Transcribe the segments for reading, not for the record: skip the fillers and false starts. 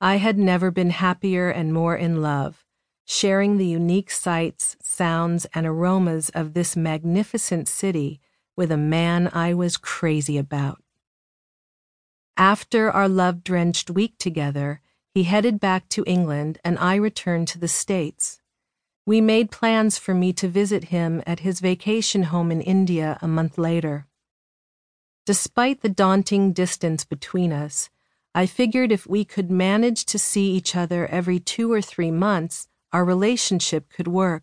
I had never been happier and more in love, sharing the unique sights, sounds, and aromas of this magnificent city with a man I was crazy about. After our love-drenched week together, he headed back to England and I returned to the States. We made plans for me to visit him at his vacation home in India a month later. Despite the daunting distance between us, I figured if we could manage to see each other every 2 or 3 months, our relationship could work.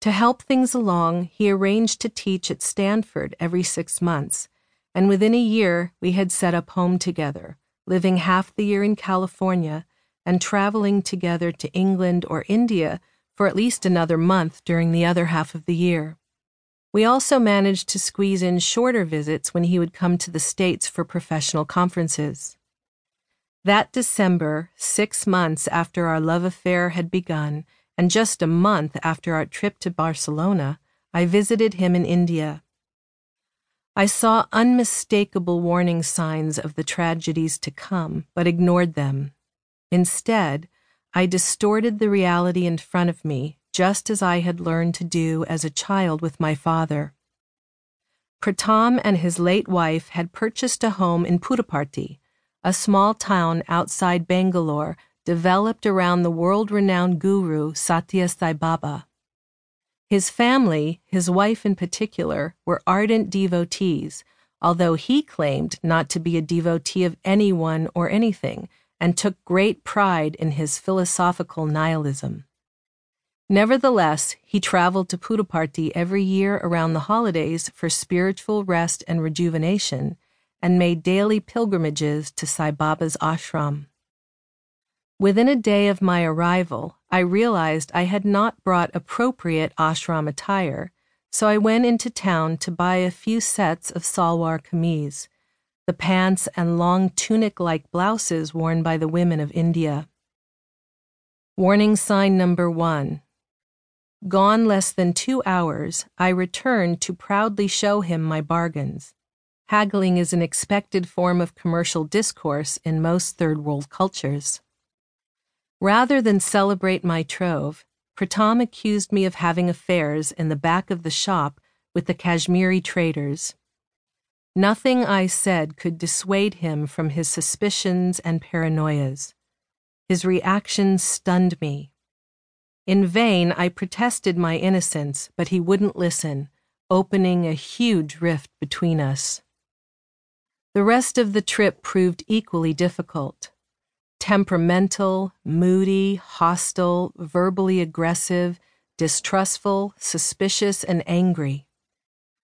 To help things along, he arranged to teach at Stanford every 6 months, and within a year we had set up home together, living half the year in California and traveling together to England or India for at least another month during the other half of the year. We also managed to squeeze in shorter visits when he would come to the States for professional conferences. That December, 6 months after our love affair had begun, and just a month after our trip to Barcelona, I visited him in India. I saw unmistakable warning signs of the tragedies to come, but ignored them. Instead, I distorted the reality in front of me, just as I had learned to do as a child with my father. Pratam and his late wife had purchased a home in Puttaparthi, a small town outside Bangalore developed around the world-renowned guru Satya Sai Baba. His family, his wife in particular, were ardent devotees, although he claimed not to be a devotee of anyone or anything and took great pride in his philosophical nihilism. Nevertheless, he traveled to Puttaparthi every year around the holidays for spiritual rest and rejuvenation, and made daily pilgrimages to Sai Baba's ashram. Within a day of my arrival, I realized I had not brought appropriate ashram attire, so I went into town to buy a few sets of salwar kameez, the pants and long tunic-like blouses worn by the women of India. Warning sign number 1. Gone less than 2 hours, I returned to proudly show him my bargains. Haggling is an expected form of commercial discourse in most third-world cultures. Rather than celebrate my trove, Pratam accused me of having affairs in the back of the shop with the Kashmiri traders. Nothing I said could dissuade him from his suspicions and paranoias. His reaction stunned me. In vain, I protested my innocence, but he wouldn't listen, opening a huge rift between us. The rest of the trip proved equally difficult. Temperamental, moody, hostile, verbally aggressive, distrustful, suspicious, and angry.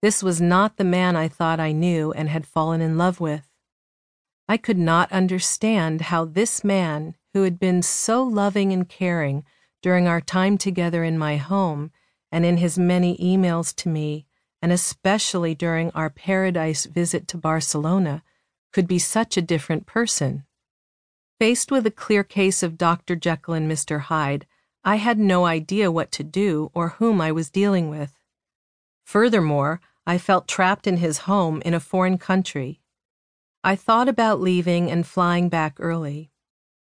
This was not the man I thought I knew and had fallen in love with. I could not understand how this man, who had been so loving and caring during our time together in my home and in his many emails to me, and especially during our paradise visit to Barcelona, could be such a different person. Faced with a clear case of Dr. Jekyll and Mr. Hyde, I had no idea what to do or whom I was dealing with. Furthermore, I felt trapped in his home in a foreign country. I thought about leaving and flying back early.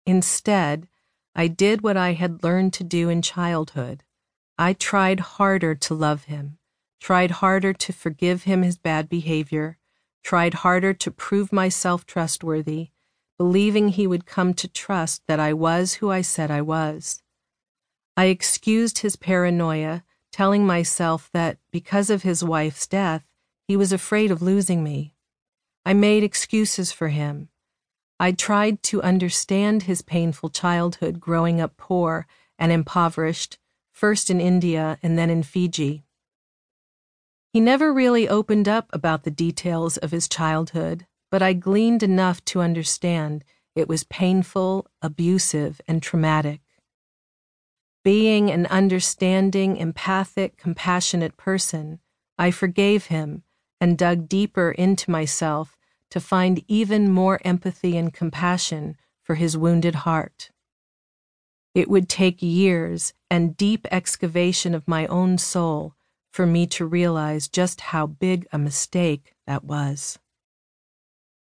Instead, I did what I had learned to do in childhood. I tried harder to love him, tried harder to forgive him his bad behavior, tried harder to prove myself trustworthy, believing he would come to trust that I was who I said I was. I excused his paranoia, telling myself that because of his wife's death, he was afraid of losing me. I made excuses for him. I tried to understand his painful childhood growing up poor and impoverished, first in India and then in Fiji. He never really opened up about the details of his childhood, but I gleaned enough to understand it was painful, abusive, and traumatic. Being an understanding, empathic, compassionate person, I forgave him and dug deeper into myself to find even more empathy and compassion for his wounded heart. It would take years and deep excavation of my own soul for me to realize just how big a mistake that was.